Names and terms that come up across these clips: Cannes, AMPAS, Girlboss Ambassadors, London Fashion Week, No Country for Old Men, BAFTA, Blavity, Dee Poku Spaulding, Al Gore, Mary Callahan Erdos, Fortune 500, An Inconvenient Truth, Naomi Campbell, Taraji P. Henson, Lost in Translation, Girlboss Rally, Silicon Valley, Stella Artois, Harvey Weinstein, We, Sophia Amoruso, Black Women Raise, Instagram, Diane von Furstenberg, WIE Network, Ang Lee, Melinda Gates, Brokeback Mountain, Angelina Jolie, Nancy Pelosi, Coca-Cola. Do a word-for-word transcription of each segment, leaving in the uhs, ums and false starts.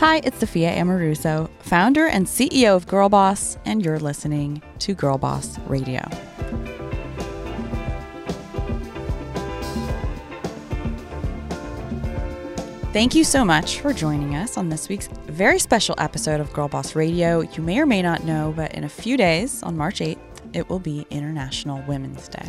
Hi, it's Sophia Amoruso, founder and C E O of Girlboss, and you're listening to Girlboss Radio. Thank you so much for joining us on this week's very special episode of Girlboss Radio. You may or may not know, but in a few days, on March eighth, it will be International Women's Day.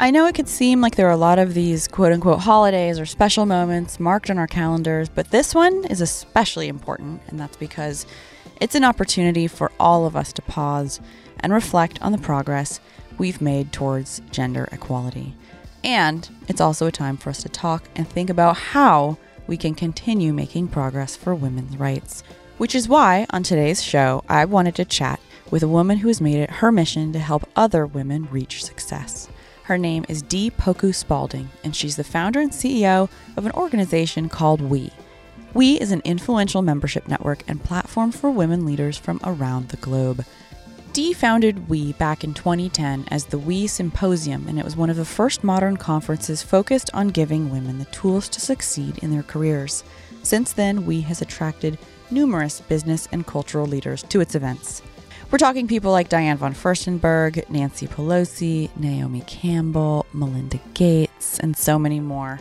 I know it could seem like there are a lot of these quote-unquote holidays or special moments marked on our calendars, but this one is especially important, and that's because it's an opportunity for all of us to pause and reflect on the progress we've made towards gender equality. And it's also a time for us to talk and think about how we can continue making progress for women's rights, which is why on today's show, I wanted to chat with a woman who has made it her mission to help other women reach success. Her name is Dee Poku Spaulding, and she's the founder and C E O of an organization called We. We is an influential membership network and platform for women leaders from around the globe. Dee founded We back in twenty ten as the We Symposium, and it was one of the first modern conferences focused on giving women the tools to succeed in their careers. Since then, We has attracted numerous business and cultural leaders to its events. We're talking people like Diane von Furstenberg, Nancy Pelosi, Naomi Campbell, Melinda Gates, and so many more.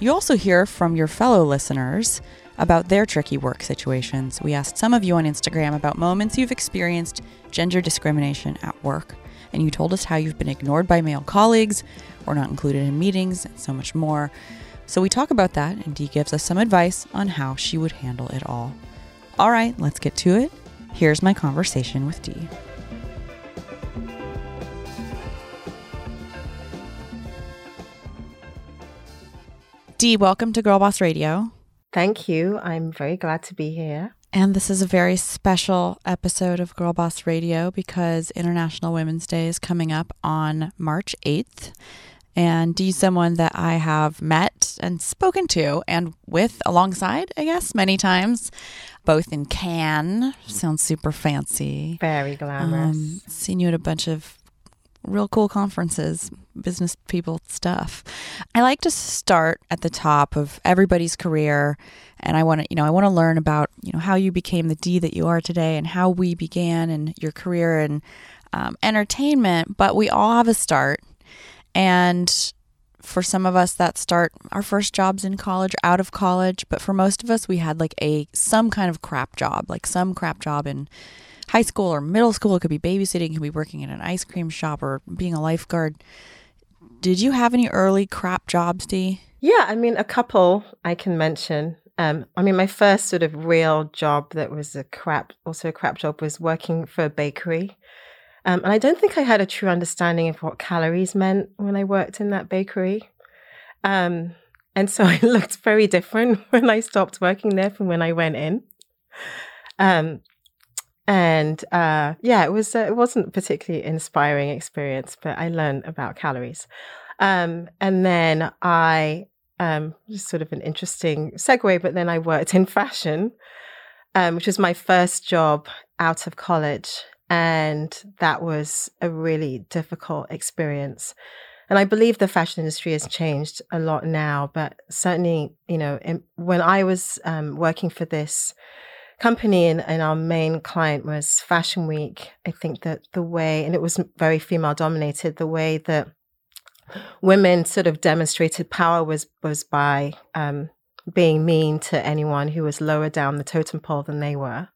You also hear from your fellow listeners about their tricky work situations. We asked some of you on Instagram about moments you've experienced gender discrimination at work, and you told us how you've been ignored by male colleagues or not included in meetings and so much more. So we talk about that, and Dee gives us some advice on how she would handle it all. All right, let's get to it. Here's my conversation with Dee. Dee, welcome to Girlboss Radio. Thank you. I'm very glad to be here. And this is a very special episode of Girlboss Radio because International Women's Day is coming up on March eighth. And Dee's someone that I have met and spoken to and with alongside, I guess, many times, both in Cannes. Sounds super fancy. Very glamorous. Um, seen you at a bunch of real cool conferences, business people stuff. I like to start at the top of everybody's career. And I want to, you know, I want to learn about, you know, how you became the Dee that you are today and how We began and your career in um, entertainment. But we all have a start. And for some of us that start our first jobs in college, out of college. But for most of us, we had like a some kind of crap job, like some crap job in high school or middle school. It could be babysitting, it could be working in an ice cream shop or being a lifeguard. Did you have any early crap jobs, Dee? Yeah, I mean, a couple I can mention. Um, I mean, my first sort of real job that was a crap, also a crap job was working for a bakery. Um, and I don't think I had a true understanding of what calories meant when I worked in that bakery. Um, and so I looked very different when I stopped working there from when I went in. Um, and uh, yeah, it, was, uh, it wasn't a particularly inspiring experience, but I learned about calories. Um, and then I, um, just sort of an interesting segue, but then I worked in fashion, um, which was my first job out of college. And that was a really difficult experience. And I believe the fashion industry has changed a lot now, but certainly, you know, in, when I was um, working for this company and, and our main client was Fashion Week, I think that the way, and it was very female dominated, the way that women sort of demonstrated power was, was by um, being mean to anyone who was lower down the totem pole than they were.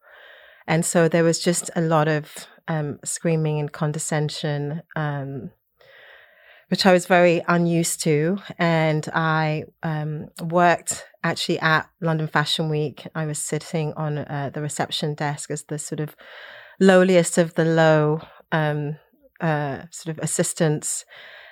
And so there was just a lot of um, screaming and condescension, um, which I was very unused to. And I um, worked actually at London Fashion Week. I was sitting on uh, the reception desk as the sort of lowliest of the low um, uh, sort of assistants.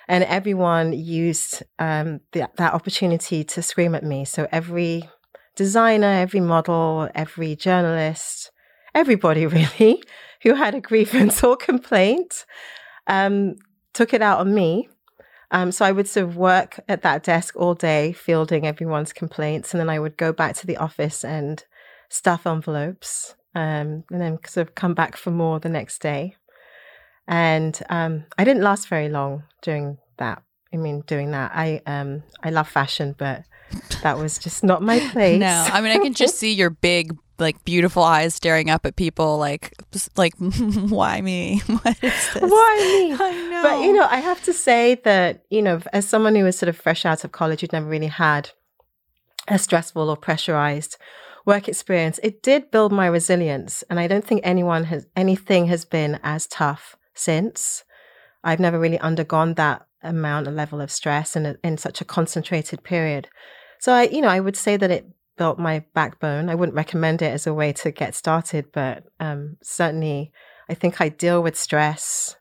And everyone used um, the, that opportunity to scream at me. So every designer, every model, every journalist, everybody really who had a grievance or complaint um, took it out on me. Um, so I would sort of work at that desk all day, fielding everyone's complaints. And then I would go back to the office and stuff envelopes um, and then sort of come back for more the next day. And um, I didn't last very long during that. I mean, doing that. I um, I love fashion, but that was just not my place. No, I mean, I can just see your big like beautiful eyes staring up at people like, like why me? What is this? Why me? I know. But, you know, I have to say that, you know, as someone who was sort of fresh out of college, who'd never really had a stressful or pressurized work experience, it did build my resilience. And I don't think anyone has, anything has been as tough since. I've never really undergone that amount, a level of stress in, a, in such a concentrated period. So, I, you know, I would say that it built my backbone. I wouldn't recommend it as a way to get started, but um, certainly I think I deal with stress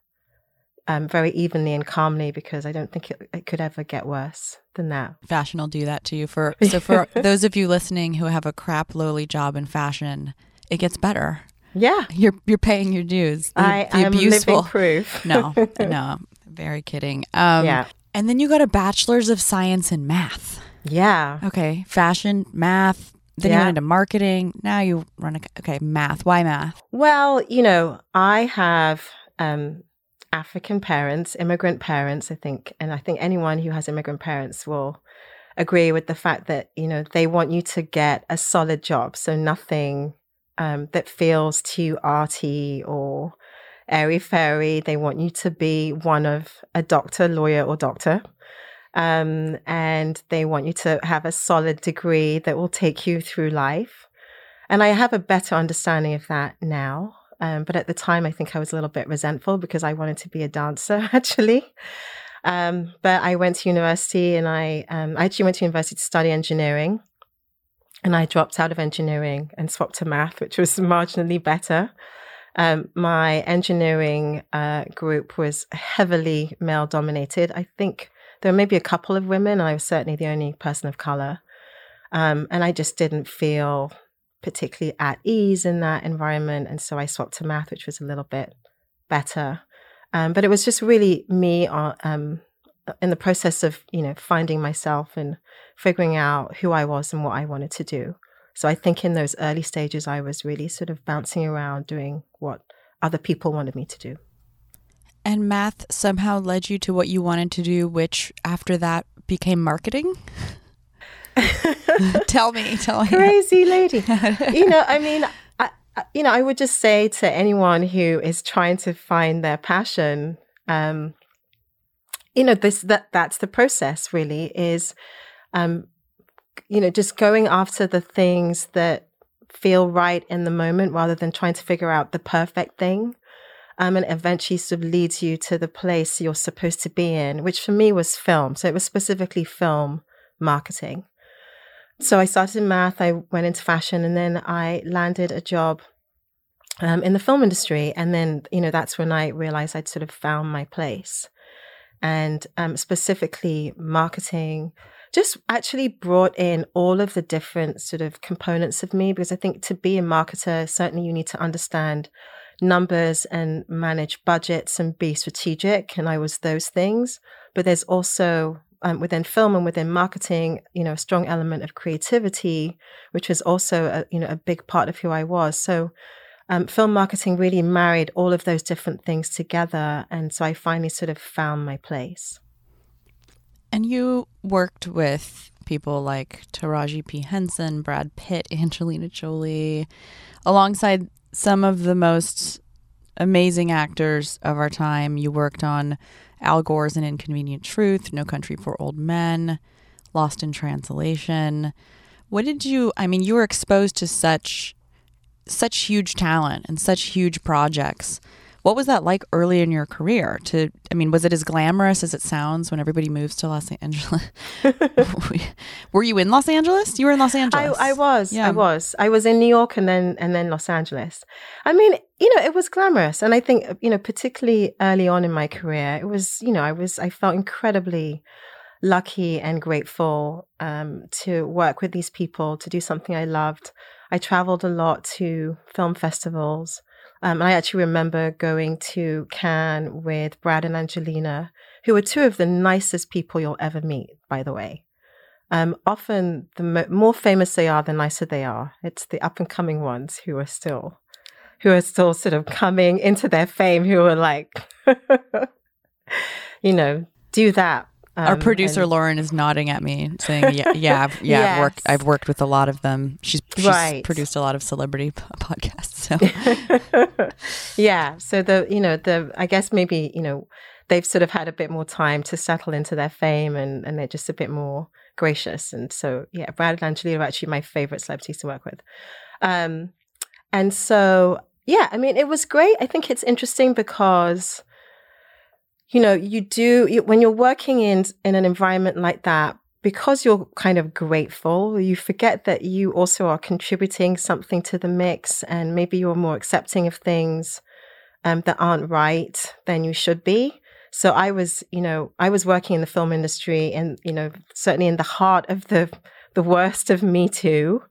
um, very evenly and calmly, because I don't think it, it could ever get worse than that. Fashion will do that to you. For so for those of you listening who have a crap lowly job in fashion, it gets better. Yeah. You're you're paying your dues. The, I the am abuse living will, proof. No, no. Very kidding. Um, yeah. And then you got a bachelor's of science in math. Yeah. Okay. Fashion, math. Then yeah. you went into marketing. Now you run a, okay, math. Why math? Well, you know, I have um, African parents, immigrant parents, I think. And I think anyone who has immigrant parents will agree with the fact that, you know, they want you to get a solid job. So nothing um, that feels too arty or airy-fairy. They want you to be one of a doctor, lawyer, or doctor. Um, and they want you to have a solid degree that will take you through life. And I have a better understanding of that now. Um, but at the time, I think I was a little bit resentful because I wanted to be a dancer, actually. Um, but I went to university and I, um, I actually went to university to study engineering. And I dropped out of engineering and swapped to math, which was marginally better. Um, my engineering uh, group was heavily male-dominated. I think there were maybe a couple of women, and I was certainly the only person of color. Um, and I just didn't feel particularly at ease in that environment. And so I swapped to math, which was a little bit better. Um, but it was just really me um, in the process of, you know, finding myself and figuring out who I was and what I wanted to do. So I think in those early stages, I was really sort of bouncing around doing what other people wanted me to do. And math somehow led you to what you wanted to do, which after that became marketing? Tell me, tell me. Crazy lady. You know, I mean, I, you know, I would just say to anyone who is trying to find their passion, um, you know, this that that's the process really is, um, you know, just going after the things that feel right in the moment rather than trying to figure out the perfect thing. Um, and eventually sort of leads you to the place you're supposed to be in, which for me was film. So it was specifically film marketing. So I started in math, I went into fashion, and then I landed a job um, in the film industry. And then, you know, that's when I realized I'd sort of found my place. And um, specifically marketing just actually brought in all of the different sort of components of me, because I think to be a marketer, certainly you need to understand numbers and manage budgets and be strategic. And I was those things. But there's also um, within film and within marketing, you know, a strong element of creativity, which was also, a, you know, a big part of who I was. So um, film marketing really married all of those different things together. And so I finally sort of found my place. And you worked with people like Taraji P. Henson, Brad Pitt, Angelina Jolie, alongside some of the most amazing actors of our time. You worked on Al Gore's An Inconvenient Truth, No Country for Old Men, Lost in Translation. What did you, I mean, you were exposed to such, such huge talent and such huge projects. What was that like early in your career? To, I mean, was it as glamorous as it sounds when everybody moves to Los Angeles? Were you in Los Angeles? You were in Los Angeles. I, I was. Yeah. I was. I was in New York and then and then Los Angeles. I mean, you know, it was glamorous, and I think, you know, particularly early on in my career, it was. You know, I was. I felt incredibly lucky and grateful um, to work with these people, to do something I loved. I traveled a lot to film festivals. Um, I actually remember going to Cannes with Brad and Angelina, who were two of the nicest people you'll ever meet, by the way. Um, often, the mo- more famous they are, the nicer they are. It's the up-and-coming ones who are still, who are still sort of coming into their fame, who are like, you know, do that. Um, Our producer and, Lauren is nodding at me, saying, "Yeah, yeah, I've, yeah, yes. I've worked. I've worked with a lot of them. She's, she's right. produced a lot of celebrity p- podcasts." So, yeah. So the, you know, the I guess maybe you know they've sort of had a bit more time to settle into their fame, and and they're just a bit more gracious. And so, yeah, Brad and Angelina are actually my favorite celebrities to work with. Um, and so, yeah, I mean, it was great. I think it's interesting because, you know, you do, you, when you're working in, in an environment like that, because you're kind of grateful, you forget that you also are contributing something to the mix, and maybe you're more accepting of things um, that aren't right than you should be. So I was, you know, I was working in the film industry and, you know, certainly in the heart of the the worst of Me Too.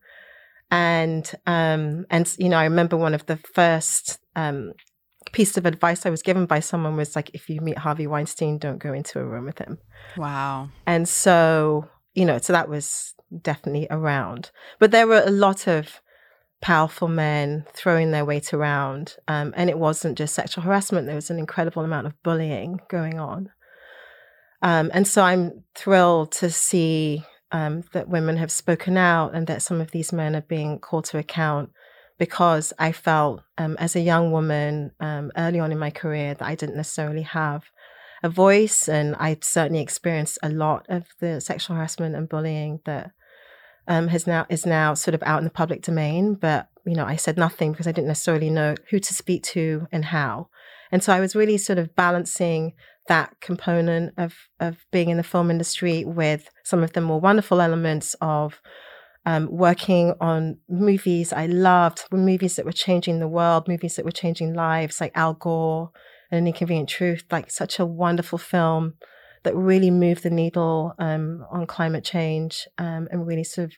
And, um, and you know, I remember one of the first um piece of advice I was given by someone was like, if you meet Harvey Weinstein, don't go into a room with him. Wow. And so, you know, so that was definitely around. But there were a lot of powerful men throwing their weight around. Um, and it wasn't just sexual harassment. There was an incredible amount of bullying going on. Um, and so I'm thrilled to see um, that women have spoken out and that some of these men are being called to account, because I felt um, as a young woman um, early on in my career that I didn't necessarily have a voice, and I certainly experienced a lot of the sexual harassment and bullying that um, has now is now sort of out in the public domain. But, you know, I said nothing because I didn't necessarily know who to speak to and how. And so I was really sort of balancing that component of, of being in the film industry with some of the more wonderful elements of Um, working on movies I loved, movies that were changing the world, movies that were changing lives, like Al Gore and An Inconvenient Truth, like such a wonderful film that really moved the needle um, on climate change um, and really sort of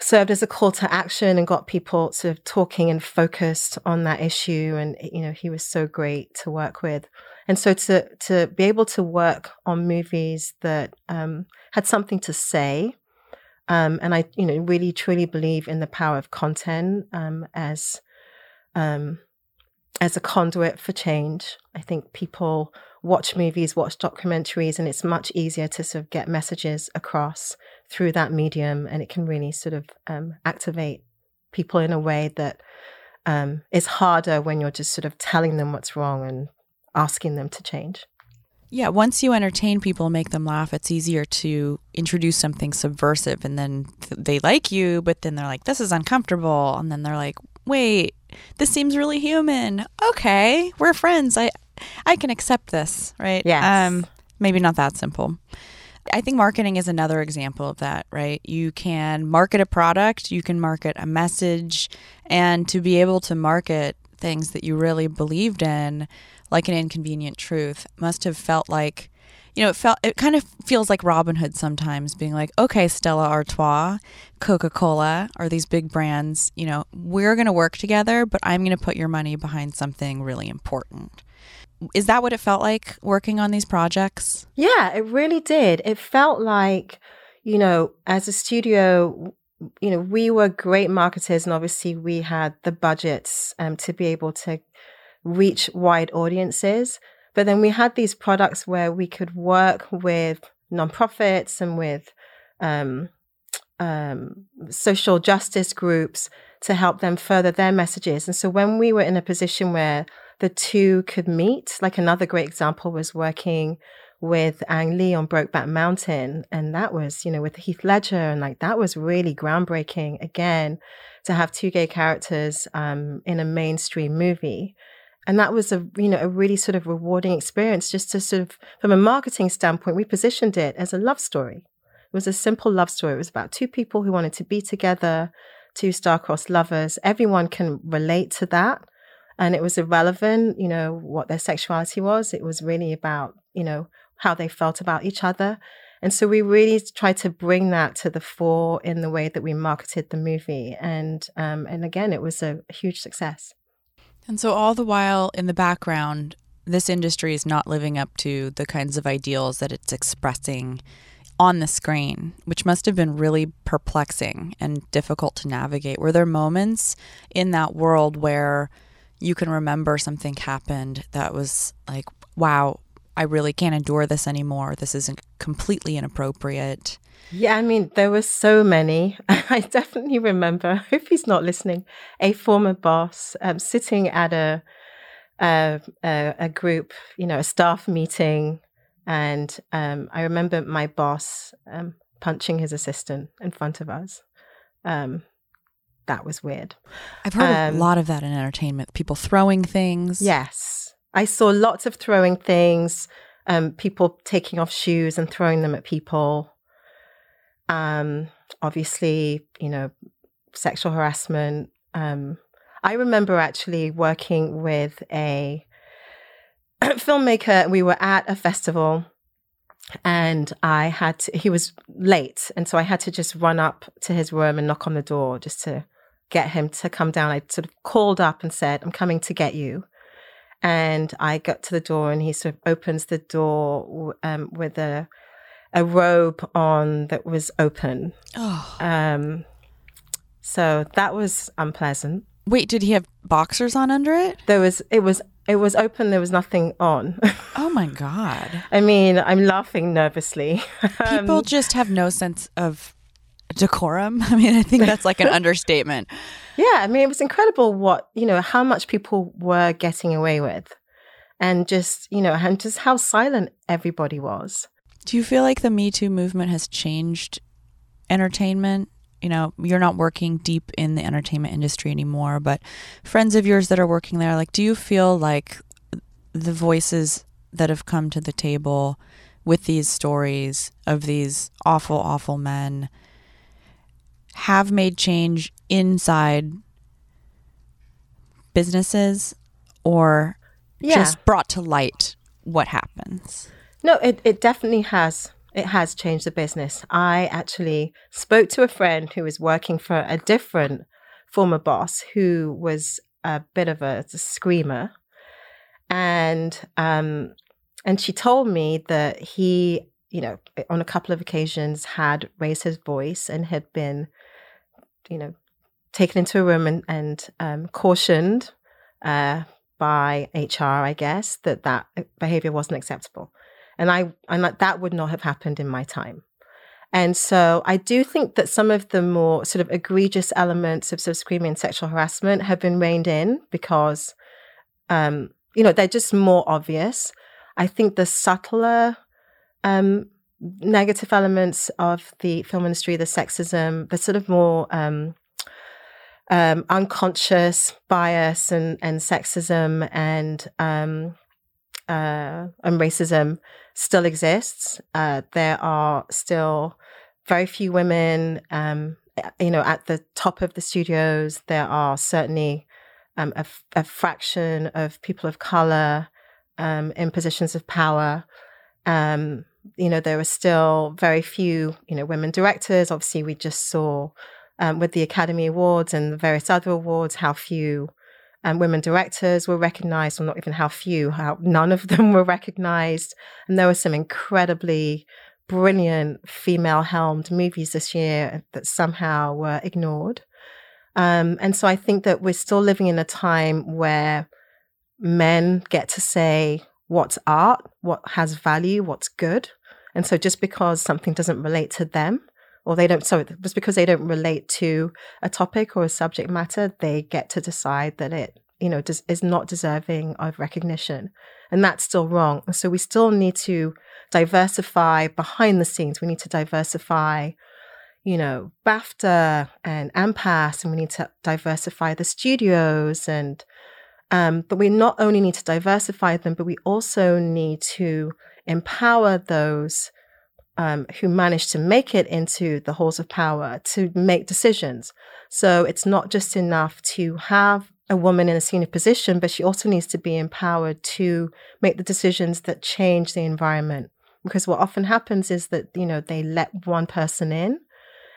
served as a call to action and got people sort of talking and focused on that issue. And, you know, he was so great to work with. And so to to be able to work on movies that um, had something to say, Um, and I, you know, really truly believe in the power of content um, as um, as a conduit for change. I think people watch movies, watch documentaries, and it's much easier to sort of get messages across through that medium, and it can really sort of um, activate people in a way that um, is harder when you're just sort of telling them what's wrong and asking them to change. Yeah, once you entertain people, make them laugh, it's easier to introduce something subversive, and then th- they like you, but then they're like, this is uncomfortable. And then they're like, wait, this seems really human. Okay, we're friends. I I can accept this, right? Yes. Um, maybe not that simple. I think marketing is another example of that, right? You can market a product, you can market a message, and to be able to market things that you really believed in, like An Inconvenient Truth, must have felt like, you know, it felt, it kind of feels like Robin Hood sometimes, being like, okay, Stella Artois, Coca-Cola are these big brands, you know, we're going to work together, but I'm going to put your money behind something really important. Is that what it felt like working on these projects? Yeah, it really did. It felt like, you know, as a studio, you know, we were great marketers, and obviously we had the budgets um, to be able to reach wide audiences. But then we had these products where we could work with nonprofits and with um, um, social justice groups to help them further their messages. And so when we were in a position where the two could meet, like another great example was working with Ang Lee on Brokeback Mountain. And that was, you know, with Heath Ledger, and like that was really groundbreaking, again, to have two gay characters um, in a mainstream movie. And that was a, you know, a really sort of rewarding experience, just to sort of, from a marketing standpoint, we positioned it as a love story. It was a simple love story. It was about two people who wanted to be together, two star-crossed lovers. Everyone can relate to that. And it was irrelevant, you know, what their sexuality was. It was really about, you know, how they felt about each other. And so we really tried to bring that to the fore in the way that we marketed the movie. And um, and again, it was a huge success. And so all the while in the background, this industry is not living up to the kinds of ideals that it's expressing on the screen, which must have been really perplexing and difficult to navigate. Were there moments in that world where you can remember something happened that was like, wow, I really can't endure this anymore. This is completely inappropriate. Yeah, I mean, there were so many. I definitely remember, I hope he's not listening, a former boss um, sitting at a, a, a group, you know, a staff meeting. And um, I remember my boss um, punching his assistant in front of us. Um, that was weird. I've heard um, a lot of that in entertainment, people throwing things. Yes. I saw lots of throwing things, um, people taking off shoes and throwing them at people. Um, obviously, you know, sexual harassment. Um, I remember actually working with a filmmaker. We were at a festival and I had to, he was late. And so I had to just run up to his room and knock on the door just to get him to come down. I sort of called up and said, "I'm coming to get you." And I got to the door and he sort of opens the door um, with a, a robe on that was open. Oh. Um, so that was unpleasant. Wait, did he have boxers on under it? There was, it was, it was open. There was nothing on. Oh my God. I mean, I'm laughing nervously. People um, just have no sense of decorum. I mean, I think that's like an understatement. Yeah. I mean, it was incredible what, you know, how much people were getting away with and just, you know, and just how silent everybody was. Do you feel like the Me Too movement has changed entertainment? You know, you're not working deep in the entertainment industry anymore, but friends of yours that are working there, like, do you feel like the voices that have come to the table with these stories of these awful, awful men have made change inside businesses or yeah. just brought to light what happens? No, it, it definitely has. It has changed the business. I actually spoke to a friend who was working for a different former boss who was a bit of a, a screamer. And um, and she told me that he, you know, on a couple of occasions had raised his voice and had been, you know, taken into a room and, and um, cautioned uh, by H R, I guess, that that behavior wasn't acceptable. And I, and that would not have happened in my time. And so I do think that some of the more sort of egregious elements of sort of screaming and sexual harassment have been reined in because, um, you know, they're just more obvious. I think the subtler um, negative elements of the film industry, the sexism, the sort of more um, um, unconscious bias and, and sexism and... Um, Uh, and racism still exists. Uh, there are still very few women, um, you know, at the top of the studios. There are certainly um, a, f- a fraction of people of color um, in positions of power. Um, you know, there are still very few, you know, women directors. Obviously, we just saw um, with the Academy Awards and the various other awards how few and women directors were recognized, or not even how few, how none of them were recognized. And there were some incredibly brilliant female-helmed movies this year that somehow were ignored. Um, and so I think that we're still living in a time where men get to say what's art, what has value, what's good. And so just because something doesn't relate to them, or they don't, so just because they don't relate to a topic or a subject matter, they get to decide that it, you know, does, is not deserving of recognition. And that's still wrong. So we still need to diversify behind the scenes. We need to diversify, you know, BAFTA and AMPAS, and we need to diversify the studios. And, um, but we not only need to diversify them, but we also need to empower those Um, who managed to make it into the halls of power to make decisions. So it's not just enough to have a woman in a senior position, but she also needs to be empowered to make the decisions that change the environment. Because what often happens is that, you know, they let one person in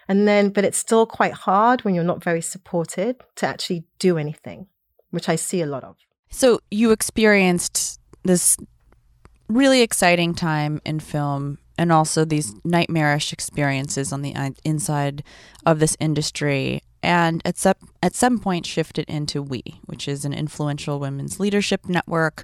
and then, but it's still quite hard when you're not very supported to actually do anything, which I see a lot of. So you experienced this really exciting time in film and also these nightmarish experiences on the inside of this industry, and at some, at some point shifted into We, which is an influential women's leadership network.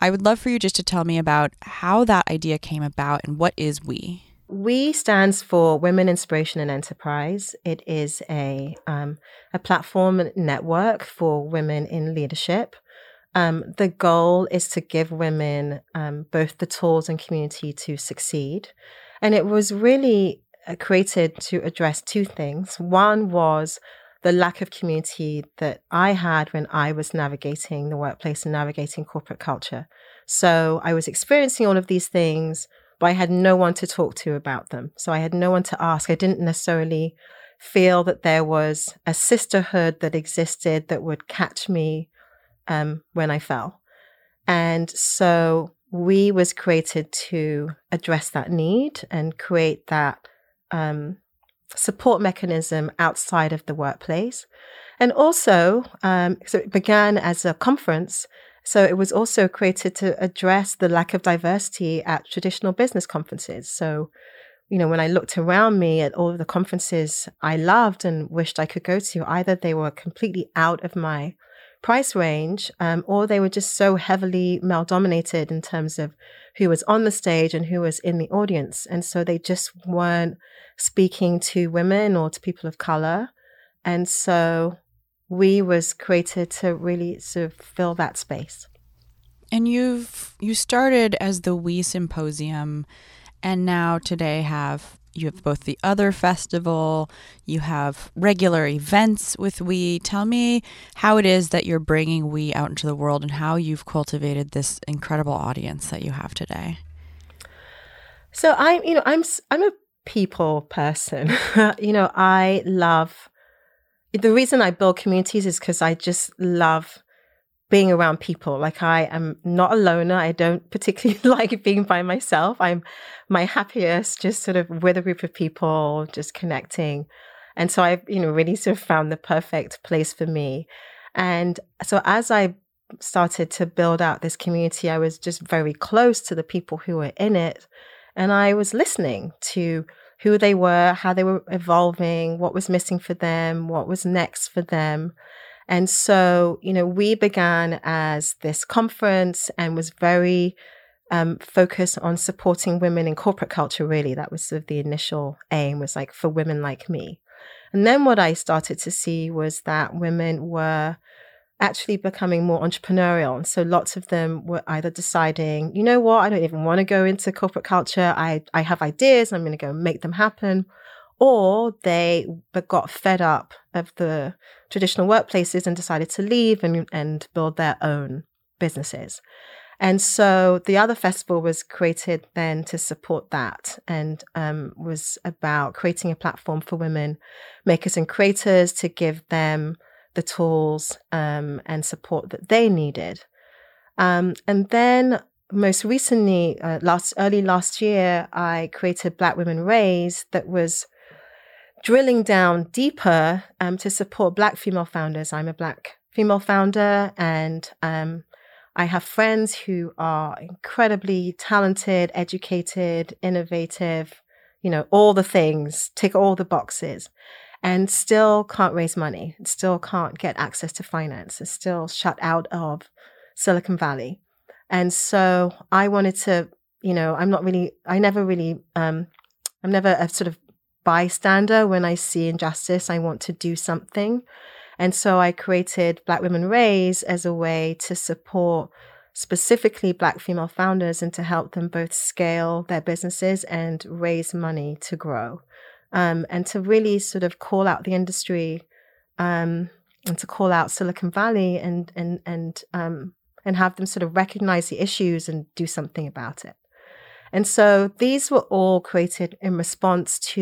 I would love for you just to tell me about how that idea came about and what is We? We stands for Women, Inspiration and Enterprise. It is a um, a platform network for women in leadership. Um, the goal is to give women um, both the tools and community to succeed. And it was really created to address two things. One was the lack of community that I had when I was navigating the workplace and navigating corporate culture. So I was experiencing all of these things, but I had no one to talk to about them. So I had no one to ask. I didn't necessarily feel that there was a sisterhood that existed that would catch me um, when I fell. And so We was created to address that need and create that um, support mechanism outside of the workplace. And also, um, so it began as a conference. So it was also created to address the lack of diversity at traditional business conferences. So, you know, when I looked around me at all of the conferences I loved and wished I could go to, either they were completely out of my price range, um, or they were just so heavily male dominated in terms of who was on the stage and who was in the audience. And so they just weren't speaking to women or to people of color. And so We was created to really sort of fill that space. And you've you started as the We Symposium, and now today have you have both the other festival, you have regular events with We. Tell me how it is that you're bringing We out into the world and how you've cultivated this incredible audience that you have today. So I'm, you know, I'm I'm a people person. You know, I love the reason I build communities is because I just love being around people. Like, I am not a loner. I don't particularly like being by myself. I'm my happiest just sort of with a group of people, just connecting. And so I've, you know, really sort of found the perfect place for me. And so as I started to build out this community, I was just very close to the people who were in it. And I was listening to who they were, how they were evolving, what was missing for them, what was next for them. And so, you know, We began as this conference and was very um, focused on supporting women in corporate culture, really. That was sort of the initial aim, was like for women like me. And then what I started to see was that women were actually becoming more entrepreneurial. And so lots of them were either deciding, you know what, I don't even want to go into corporate culture. I, I have ideas, I'm going to go make them happen. Or they got fed up of the traditional workplaces and decided to leave and, and build their own businesses. And so the other festival was created then to support that, and um, was about creating a platform for women, makers and creators, to give them the tools um, and support that they needed. Um, and then most recently, uh, last early last year, I created Black Women Raise, that was drilling down deeper um, to support Black female founders. I'm a Black female founder, and um, I have friends who are incredibly talented, educated, innovative, you know, all the things, tick all the boxes, and still can't raise money, still can't get access to finance, is still shut out of Silicon Valley. And so I wanted to, you know, I'm not really, I never really, um, I'm never a sort of bystander. When I see injustice, I want to do something. And so I created Black Women Raise as a way to support specifically Black female founders and to help them both scale their businesses and raise money to grow. Um, and to really sort of call out the industry, um, and to call out Silicon Valley, and and and um, and have them sort of recognize the issues and do something about it. And so these were all created in response to,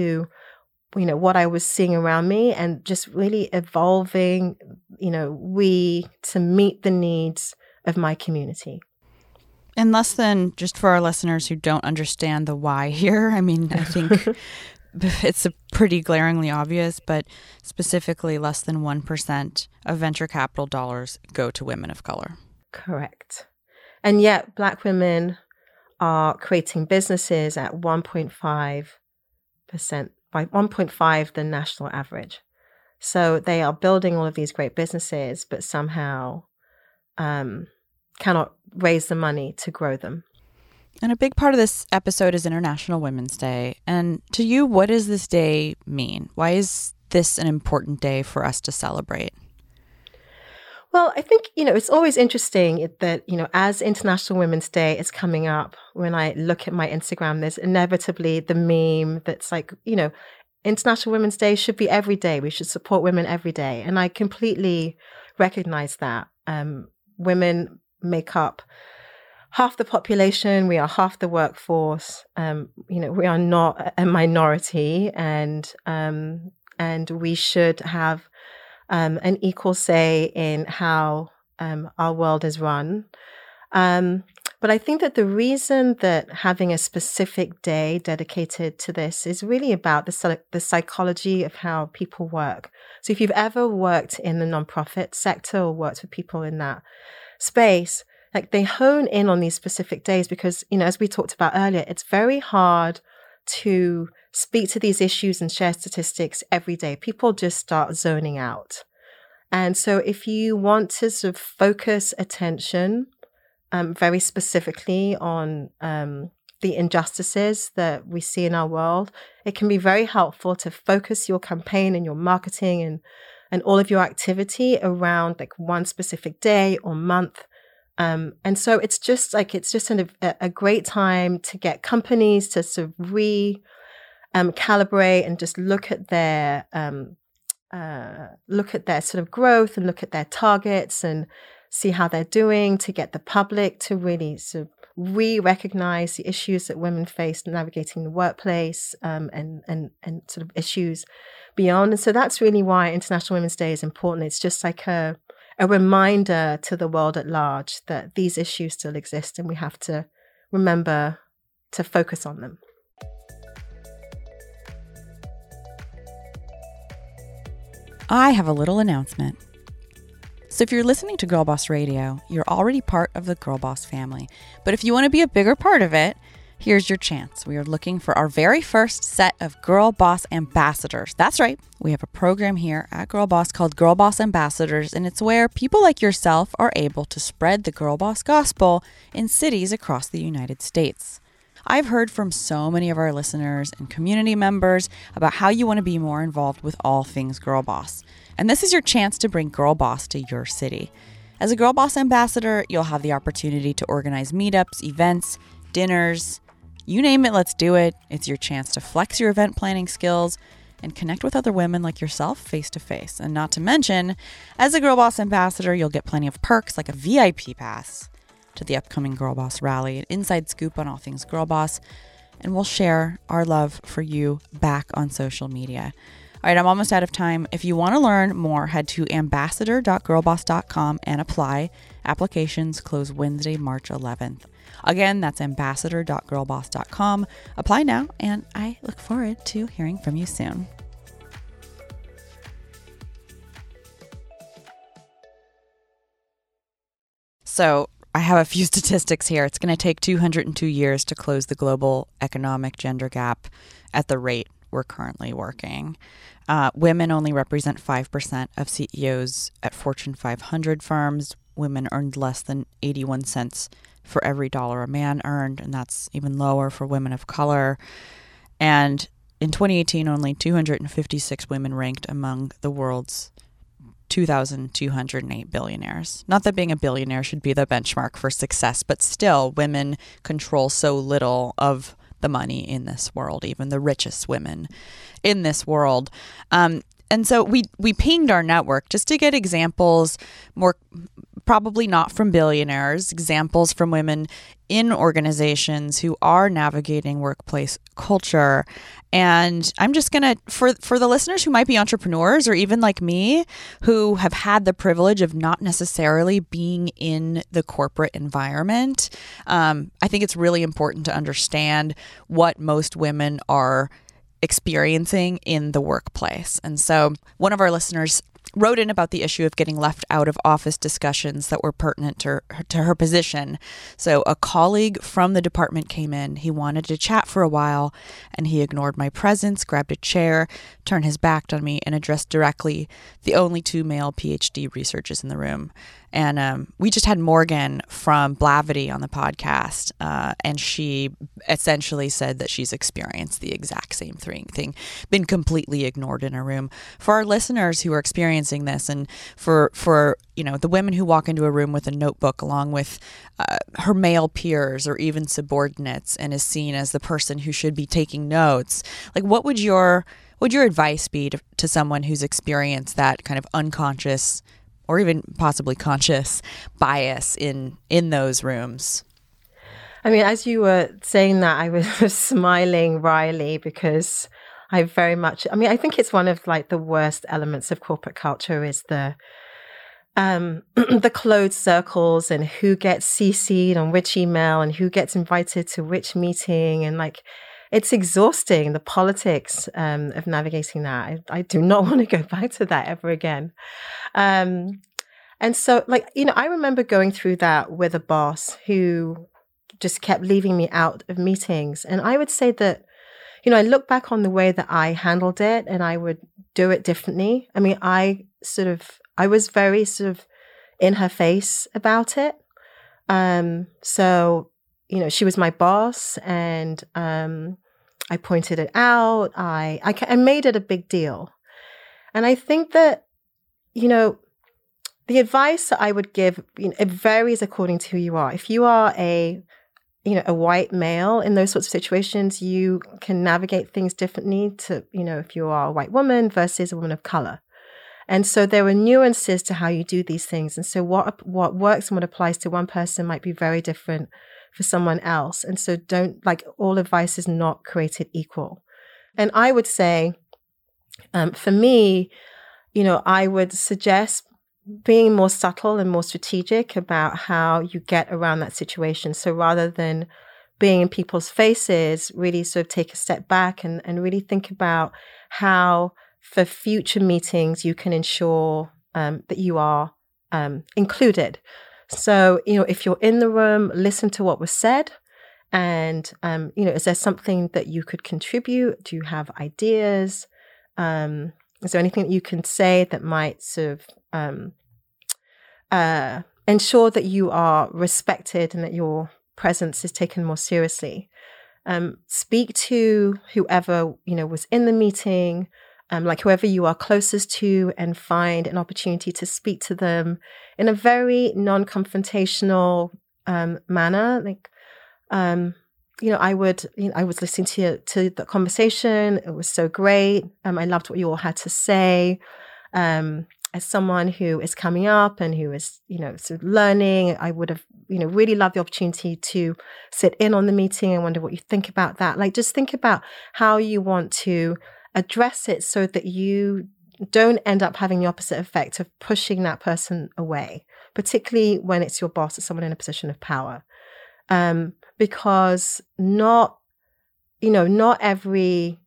you know, what I was seeing around me, and just really evolving, you know, We to meet the needs of my community. And less than just for our listeners who don't understand the why here, I mean, I think. It's a pretty glaringly obvious, but specifically less than one percent of venture capital dollars go to women of color. Correct. And yet Black women are creating businesses at one point five percent, by one point five the national average. So they are building all of these great businesses, but somehow um, cannot raise the money to grow them. And a big part of this episode is International Women's Day. And to you, what does this day mean? Why is this an important day for us to celebrate? Well, I think, you know, it's always interesting that, you know, as International Women's Day is coming up, when I look at my Instagram, there's inevitably the meme that's like, you know, International Women's Day should be every day. We should support women every day. And I completely recognize that. Um, women make up half the population. We are half the workforce. Um, you know, we are not a minority, and um, and we should have Um, an equal say in how um, our world is run. Um, but I think that the reason that having a specific day dedicated to this is really about the, the psychology of how people work. So if you've ever worked in the nonprofit sector or worked with people in that space, like they hone in on these specific days because, you know, as we talked about earlier, it's very hard to speak to these issues and share statistics every day. People just start zoning out. And so if you want to sort of focus attention um, very specifically on um, the injustices that we see in our world, it can be very helpful to focus your campaign and your marketing and, and all of your activity around like one specific day or month. Um, and so it's just like, it's just an, a, a great time to get companies to sort of re- Um, calibrate and just look at their um, uh, look at their sort of growth and look at their targets and see how they're doing, to get the public to really sort of re-recognize the issues that women face navigating the workplace um, and and and sort of issues beyond. And so that's really why International Women's Day is important. It's just like a a reminder to the world at large that these issues still exist and we have to remember to focus on them. I have a little announcement. So if you're listening to Girlboss Radio, you're already part of the Girlboss family. But if you want to be a bigger part of it, here's your chance. We are looking for our very first set of Girlboss Ambassadors. That's right. We have a program here at Girlboss called Girlboss Ambassadors, and it's where people like yourself are able to spread the Girlboss gospel in cities across the United States. I've heard from so many of our listeners and community members about how you want to be more involved with all things Girlboss. And this is your chance to bring Girlboss to your city. As a Girlboss ambassador, you'll have the opportunity to organize meetups, events, dinners, you name it, let's do it. It's your chance to flex your event planning skills and connect with other women like yourself face to face. And not to mention, as a Girlboss ambassador, you'll get plenty of perks like a V I P pass to the upcoming Girlboss Rally, an inside scoop on all things Girlboss, and we'll share our love for you back on social media. All right, I'm almost out of time. If you want to learn more, head to ambassador dot girlboss dot com and apply. Applications close Wednesday, March eleventh. Again, that's ambassador dot girlboss dot com. Apply now, and I look forward to hearing from you soon. So, I have a few statistics here. It's going to take two hundred two years to close the global economic gender gap at the rate we're currently working. Uh, women only represent five percent of C E Os at Fortune five hundred firms. Women earned less than eighty-one cents for every dollar a man earned, and that's even lower for women of color. And in twenty eighteen, only two hundred fifty-six women ranked among the world's two thousand two hundred eight billionaires. Not that being a billionaire should be the benchmark for success, but still, women control so little of the money in this world, even the richest women in this world. Um, and so we we pinged our network just to get examples, more probably not from billionaires, examples from women in organizations who are navigating workplace culture. And I'm just going to, for for the listeners who might be entrepreneurs or even like me, who have had the privilege of not necessarily being in the corporate environment, um, I think it's really important to understand what most women are experiencing in the workplace. And so one of our listeners wrote in about the issue of getting left out of office discussions that were pertinent to her, to her position. So a colleague from the department came in. He wanted to chat for a while, and he ignored my presence, grabbed a chair, turned his back on me, and addressed directly the only two male P H D researchers in the room. And um, we just had Morgan from Blavity on the podcast, uh, and she essentially said that she's experienced the exact same thing, been completely ignored in a room. For our listeners who are experiencing this, and for, for you know, the women who walk into a room with a notebook along with uh, her male peers or even subordinates and is seen as the person who should be taking notes, like what would your, would your advice be to, to someone who's experienced that kind of unconscious or even possibly conscious bias in in those rooms? I mean, as you were saying that, I was smiling wryly because I very much, I mean, I think it's one of like the worst elements of corporate culture is the um, the closed circles and who gets C C'd on which email and who gets invited to which meeting. And like, it's exhausting, the politics um, of navigating that. I, I do not want to go back to that ever again. Um, and so, like, you know, I remember going through that with a boss who just kept leaving me out of meetings. And I would say that, you know, I look back on the way that I handled it and I would do it differently. I mean, I sort of, I was very sort of in her face about it. Um, so... You know, she was my boss, and um, I pointed it out. I, I I made it a big deal, and I think that, you know, the advice that I would give, you know, it varies according to who you are. If you are a, you know, a white male in those sorts of situations, you can navigate things differently to, you know, if you are a white woman versus a woman of color. And so there are nuances to how you do these things, and so what what works and what applies to one person might be very different for someone else. And so don't, like, all advice is not created equal. And I would say, um, for me, you know, I would suggest being more subtle and more strategic about how you get around that situation. So rather than being in people's faces, really sort of take a step back and, and really think about how for future meetings you can ensure um, that you are um, included. So, you know, if you're in the room, listen to what was said and, um, you know, is there something that you could contribute? Do you have ideas? Um, is there anything that you can say that might sort of um, uh, ensure that you are respected and that your presence is taken more seriously? Um, speak to whoever, you know, was in the meeting, Um, like whoever you are closest to, and find an opportunity to speak to them in a very non-confrontational um, manner. Like, um, you know, I would, you know, I was listening to to the conversation. It was so great. Um, I loved what you all had to say. Um, as someone who is coming up and who is, you know, sort of learning, I would have, you know, really loved the opportunity to sit in on the meeting and wonder what you think about that. Like, just think about how you want to address it so that you don't end up having the opposite effect of pushing that person away, particularly when it's your boss or someone in a position of power. Um, because not, you know, not every,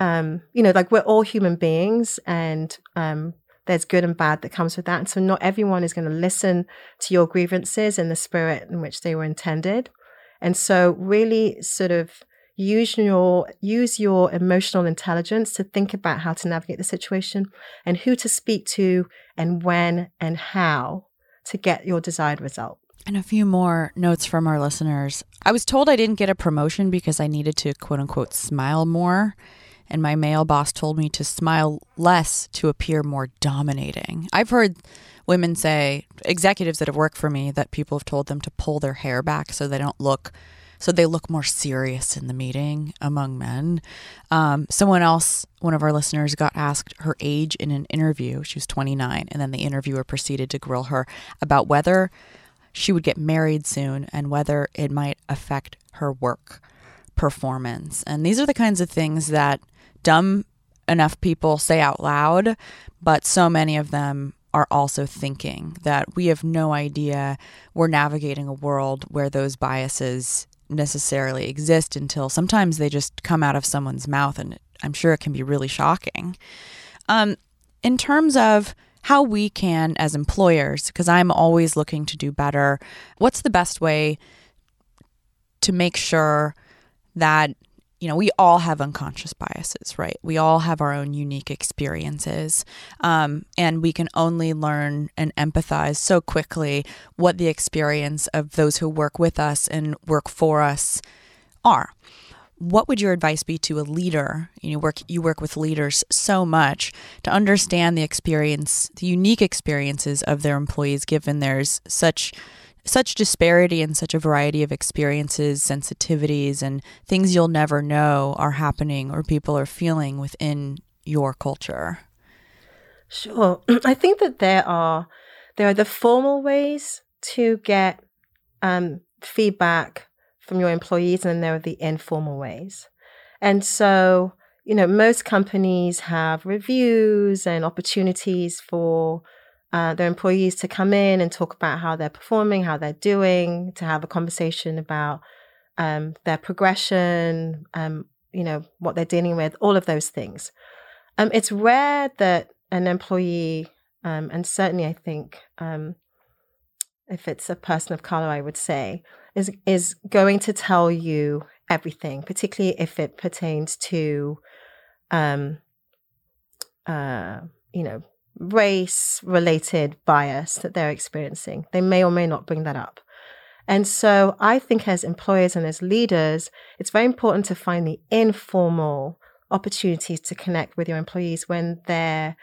um, you know, like we're all human beings and um, there's good and bad that comes with that. And so not everyone is going to listen to your grievances in the spirit in which they were intended. And so really sort of Use your use your emotional intelligence to think about how to navigate the situation and who to speak to and when and how to get your desired result. And a few more notes from our listeners. I was told I didn't get a promotion because I needed to, quote unquote, smile more. And my male boss told me to smile less to appear more dominating. I've heard women say, executives that have worked for me, that people have told them to pull their hair back so they don't look So they look more serious in the meeting among men. Um, someone else, one of our listeners, got asked her age in an interview. She was twenty-nine. And then the interviewer proceeded to grill her about whether she would get married soon and whether it might affect her work performance. And these are the kinds of things that dumb enough people say out loud, but so many of them are also thinking that we have no idea. We're navigating a world where those biases necessarily exist until sometimes they just come out of someone's mouth, and I'm sure it can be really shocking. Um, in terms of how we can, as employers, because I'm always looking to do better, what's the best way to make sure that you know, we all have unconscious biases, right? We all have our own unique experiences. Um, and we can only learn and empathize so quickly what the experience of those who work with us and work for us are. What would your advice be to a leader? You know, work you work with leaders so much to understand the experience, the unique experiences of their employees, given there's such such disparity and such a variety of experiences, sensitivities, and things you'll never know are happening or people are feeling within your culture. Sure. I think that there are there are the formal ways to get um, feedback from your employees, and then there are the informal ways. And so, you know, most companies have reviews and opportunities for uh, their employees to come in and talk about how they're performing, how they're doing, to have a conversation about um, their progression, um, you know, what they're dealing with, all of those things. Um, it's rare that an employee, um, and certainly I think um, if it's a person of color, I would say, is is going to tell you everything, particularly if it pertains to, um, uh, you know, race-related bias that they're experiencing. They may or may not bring that up. And so I think as employers and as leaders, it's very important to find the informal opportunities to connect with your employees when they're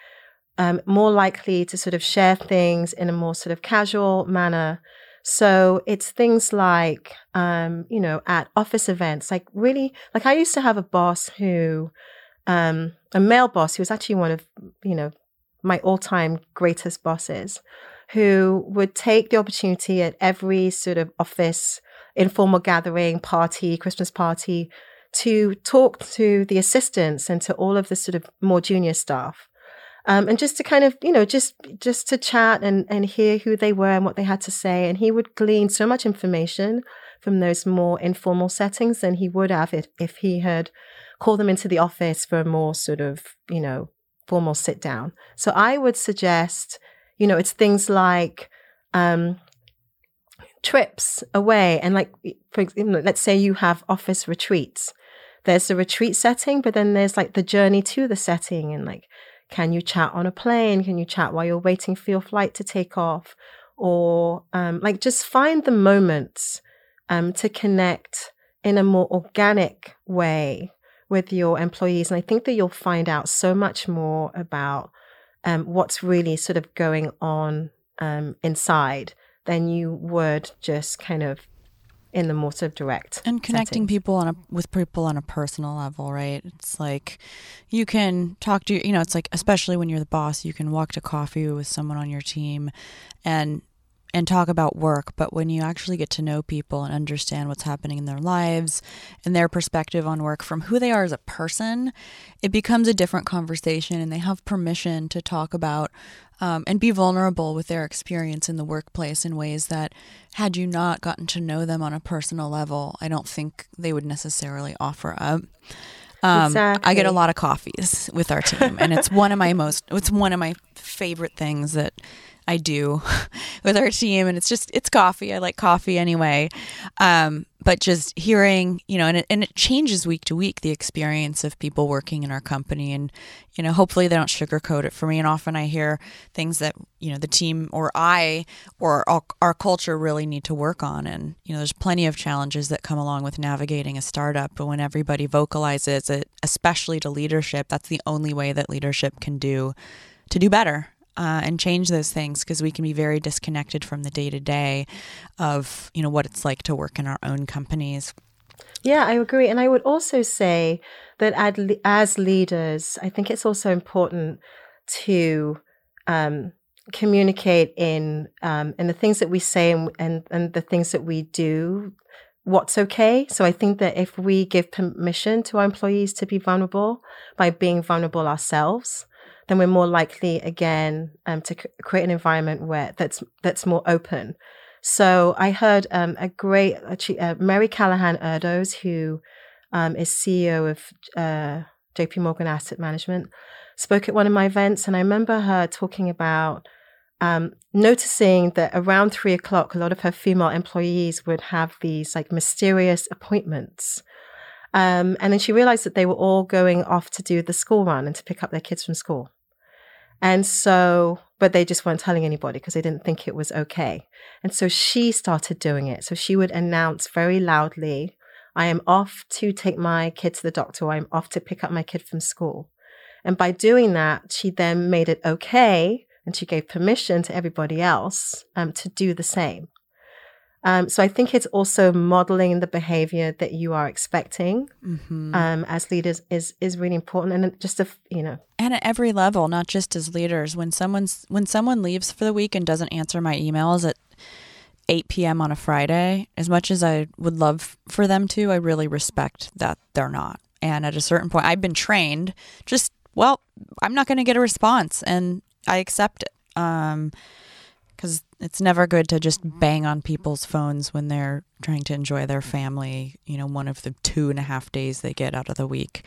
um, more likely to sort of share things in a more sort of casual manner. So it's things like, um, you know, at office events, like really, like I used to have a boss who, um, a male boss who was actually one of, you know, my all-time greatest bosses, who would take the opportunity at every sort of office, informal gathering, party, Christmas party, to talk to the assistants and to all of the sort of more junior staff. Um, and just to kind of, you know, just just to chat and, and hear who they were and what they had to say. And he would glean so much information from those more informal settings than he would have if, if he had called them into the office for a more sort of, you know, formal sit down. So I would suggest, you know, it's things like um, trips away. And like, for example, let's say you have office retreats. There's the retreat setting, but then there's like the journey to the setting and like, can you chat on a plane? Can you chat while you're waiting for your flight to take off? Or um, like just find the moments um, to connect in a more organic way with your employees. And I think that you'll find out so much more about um, what's really sort of going on um, inside than you would just kind of in the more sort of direct and connecting setting. people on a with people on a personal level, right? It's like you can talk to you know, it's like especially when you're the boss, you can walk to coffee with someone on your team, and and talk about work. But when you actually get to know people and understand what's happening in their lives and their perspective on work from who they are as a person, it becomes a different conversation, and they have permission to talk about um, and be vulnerable with their experience in the workplace in ways that had you not gotten to know them on a personal level, I don't think they would necessarily offer up. Um, exactly. I get a lot of coffees with our team, and it's one of my most, it's one of my favorite things that I do with our team, and it's just, it's coffee. I like coffee anyway. Um, but just hearing, you know, and it, and it changes week to week, the experience of people working in our company, and, you know, hopefully they don't sugarcoat it for me. And often I hear things that, you know, the team or I or our, our culture really need to work on. And, you know, there's plenty of challenges that come along with navigating a startup, but when everybody vocalizes it, especially to leadership, that's the only way that leadership can do to do better. Uh, and change those things, because we can be very disconnected from the day to day of, you know, what it's like to work in our own companies. Yeah, I agree. And I would also say that as leaders, I think it's also important to um, communicate in um, in the things that we say and, and, and the things that we do, what's okay. So I think that if we give permission to our employees to be vulnerable by being vulnerable ourselves, then we're more likely, again, um, to c- create an environment where that's that's more open. So I heard um, a great uh, Mary Callahan Erdos, who um, is C E O of uh, J P Morgan Asset Management, spoke at one of my events, and I remember her talking about um, noticing that around three o'clock, a lot of her female employees would have these like mysterious appointments. Um, and then she realized that they were all going off to do the school run and to pick up their kids from school. And so, but they just weren't telling anybody because they didn't think it was okay. And so she started doing it. So she would announce very loudly, I am off to take my kid to the doctor, or I'm off to pick up my kid from school. And by doing that, she then made it okay, and she gave permission to everybody else um, to do the same. Um, so I think it's also modeling the behavior that you are expecting mm-hmm. um, as leaders is is really important, and just to, you know, and at every level, not just as leaders. When someone's when someone leaves for the week and doesn't answer my emails at eight p.m. on a Friday, as much as I would love for them to, I really respect that they're not. And at a certain point, I've been trained. Just well, I'm not going to get a response, and I accept it. Um, because it's never good to just bang on people's phones when they're trying to enjoy their family, you know, one of the two and a half days they get out of the week.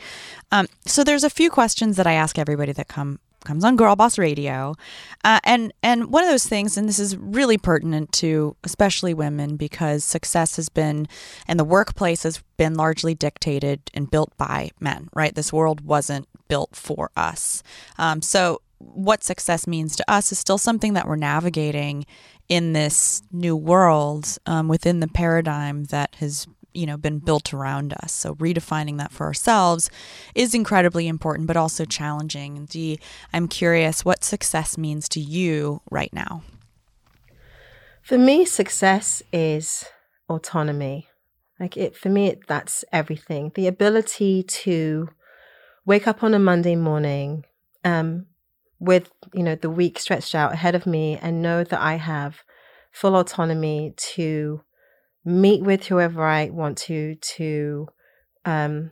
Um, so there's a few questions that I ask everybody that come comes on Girlboss Radio. Uh, and, and one of those things, and this is really pertinent to especially women, because success has been, and the workplace has been largely dictated and built by men, right? This world wasn't built for us. Um, so what success means to us is still something that we're navigating in this new world um, within the paradigm that has, you know, been built around us. So redefining that for ourselves is incredibly important, but also challenging. And Dee, I'm curious what success means to you right now. For me, success is autonomy. Like it, for me, it, that's everything. The ability to wake up on a Monday morning, um, with, you know, the week stretched out ahead of me and know that I have full autonomy to meet with whoever I want to, to um,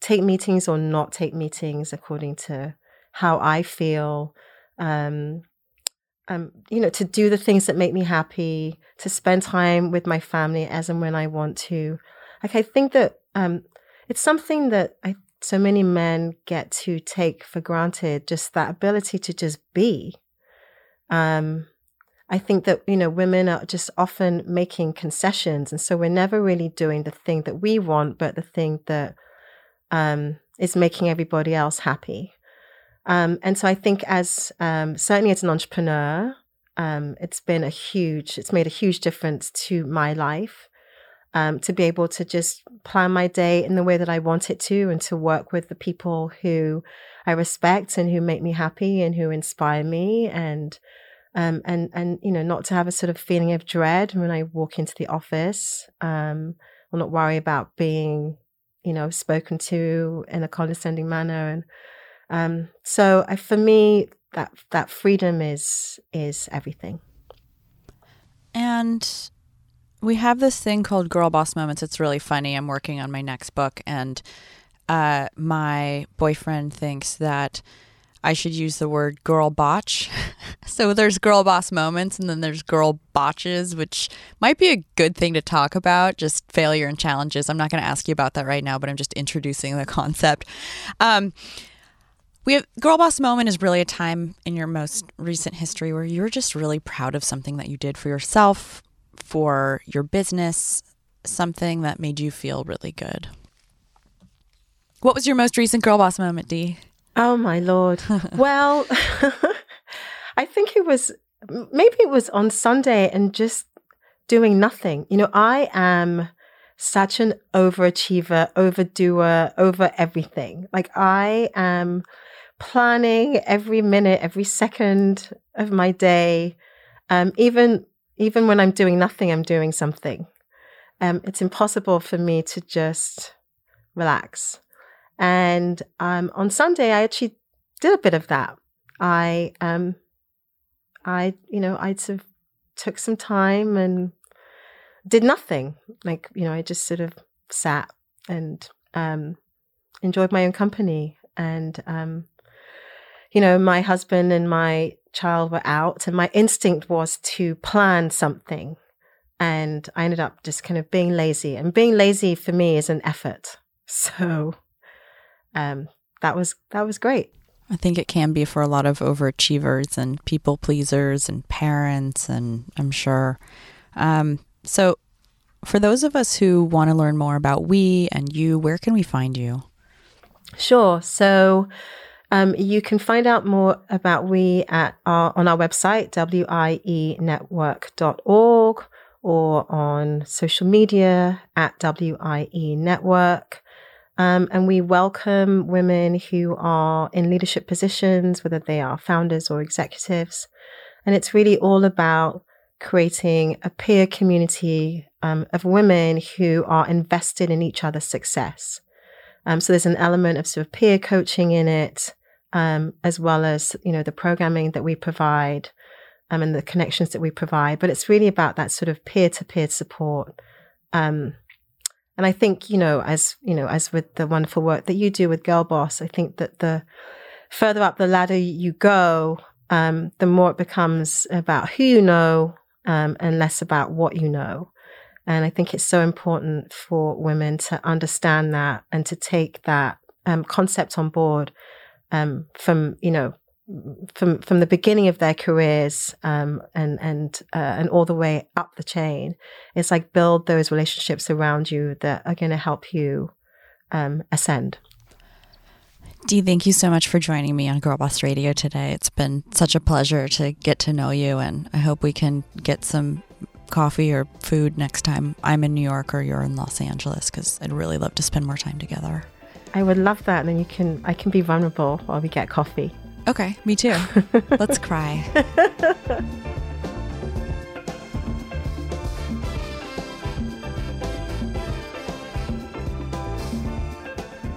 take meetings or not take meetings according to how I feel, um, um, you know, to do the things that make me happy, to spend time with my family as and when I want to. Like, I think that um, it's something that I so many men get to take for granted, just that ability to just be. Um, I think that, you know, women are just often making concessions. And so we're never really doing the thing that we want, but the thing that um, is making everybody else happy. Um, and so I think as, um, certainly as an entrepreneur, um, it's been a huge, it's made a huge difference to my life. Um, to be able to just plan my day in the way that I want it to, and to work with the people who I respect and who make me happy and who inspire me, and um, and and you know, not to have a sort of feeling of dread when I walk into the office, um, or not worry about being, you know, spoken to in a condescending manner. And um, so, I, for me, that that freedom is is everything. And we have this thing called Girlboss Moments. It's really funny. I'm working on my next book, and uh, my boyfriend thinks that I should use the word girl botch. So there's Girlboss Moments, and then there's girl botches, which might be a good thing to talk about, just failure and challenges. I'm not going to ask you about that right now, but I'm just introducing the concept. Um, we have Girlboss Moment is really a time in your most recent history where you're just really proud of something that you did for yourself, for your business, something that made you feel really good. What was your most recent Girlboss moment, Dee? Oh, my Lord. Well, I think it was, maybe it was on Sunday and just doing nothing. You know, I am such an overachiever, overdoer, over everything. Like, I am planning every minute, every second of my day, um, even... Even when I'm doing nothing, I'm doing something. Um, it's impossible for me to just relax. And um, on Sunday, I actually did a bit of that. I, um, I, you know, I sort of took some time and did nothing. Like, you know, I just sort of sat and um, enjoyed my own company. And um, you know, my husband and my child were out, and my instinct was to plan something, and I ended up just kind of being lazy, and being lazy for me is an effort. So um that was that was great. I think it can be for a lot of overachievers and people pleasers and parents, and I'm sure um so For those of us who want to learn more about We and You, where can we find you? Sure. So um, you can find out more about We at our, on our website, w i e network dot org, or on social media at W I E Network. Um, and we welcome women who are in leadership positions, whether they are founders or executives. And it's really all about creating a peer community um, of women who are invested in each other's success. Um, so there's an element of sort of peer coaching in it, um, as well as, you know, the programming that we provide um, and the connections that we provide. But it's really about that sort of peer-to-peer support. Um, and I think, you know, as you know, as with the wonderful work that you do with Girlboss, I think that the further up the ladder you go, um, the more it becomes about who you know um, and less about what you know. And I think it's so important for women to understand that and to take that um, concept on board um, from, you know, from from the beginning of their careers um, and and uh, and all the way up the chain. It's like build those relationships around you that are going to help you um, ascend. Dee, thank you so much for joining me on Girlboss Radio today. It's been such a pleasure to get to know you, and I hope we can get some coffee or food next time I'm in New York or you're in Los Angeles, because I'd really love to spend more time together. I would love that. And then you can, I can be vulnerable while we get coffee. Okay, me too. Let's cry.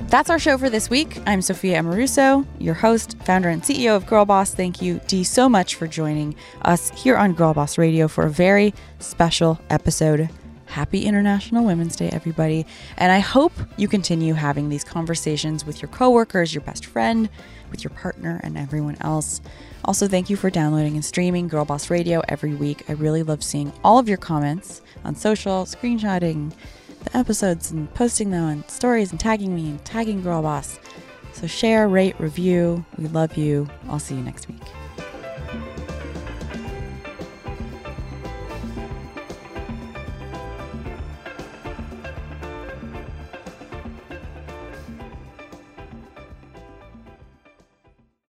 That's our show for this week. I'm Sophia Amoruso, your host, founder and C E O of Girlboss. Thank you, Dee, so much for joining us here on Girlboss Radio for a very special episode. Happy International Women's Day, everybody. And I hope you continue having these conversations with your coworkers, your best friend, with your partner, and everyone else. Also, thank you for downloading and streaming Girlboss Radio every week. I really love seeing all of your comments on social, screenshotting the episodes and posting them on stories and tagging me and tagging Girlboss. So share, rate, review. We love you. I'll see you next week.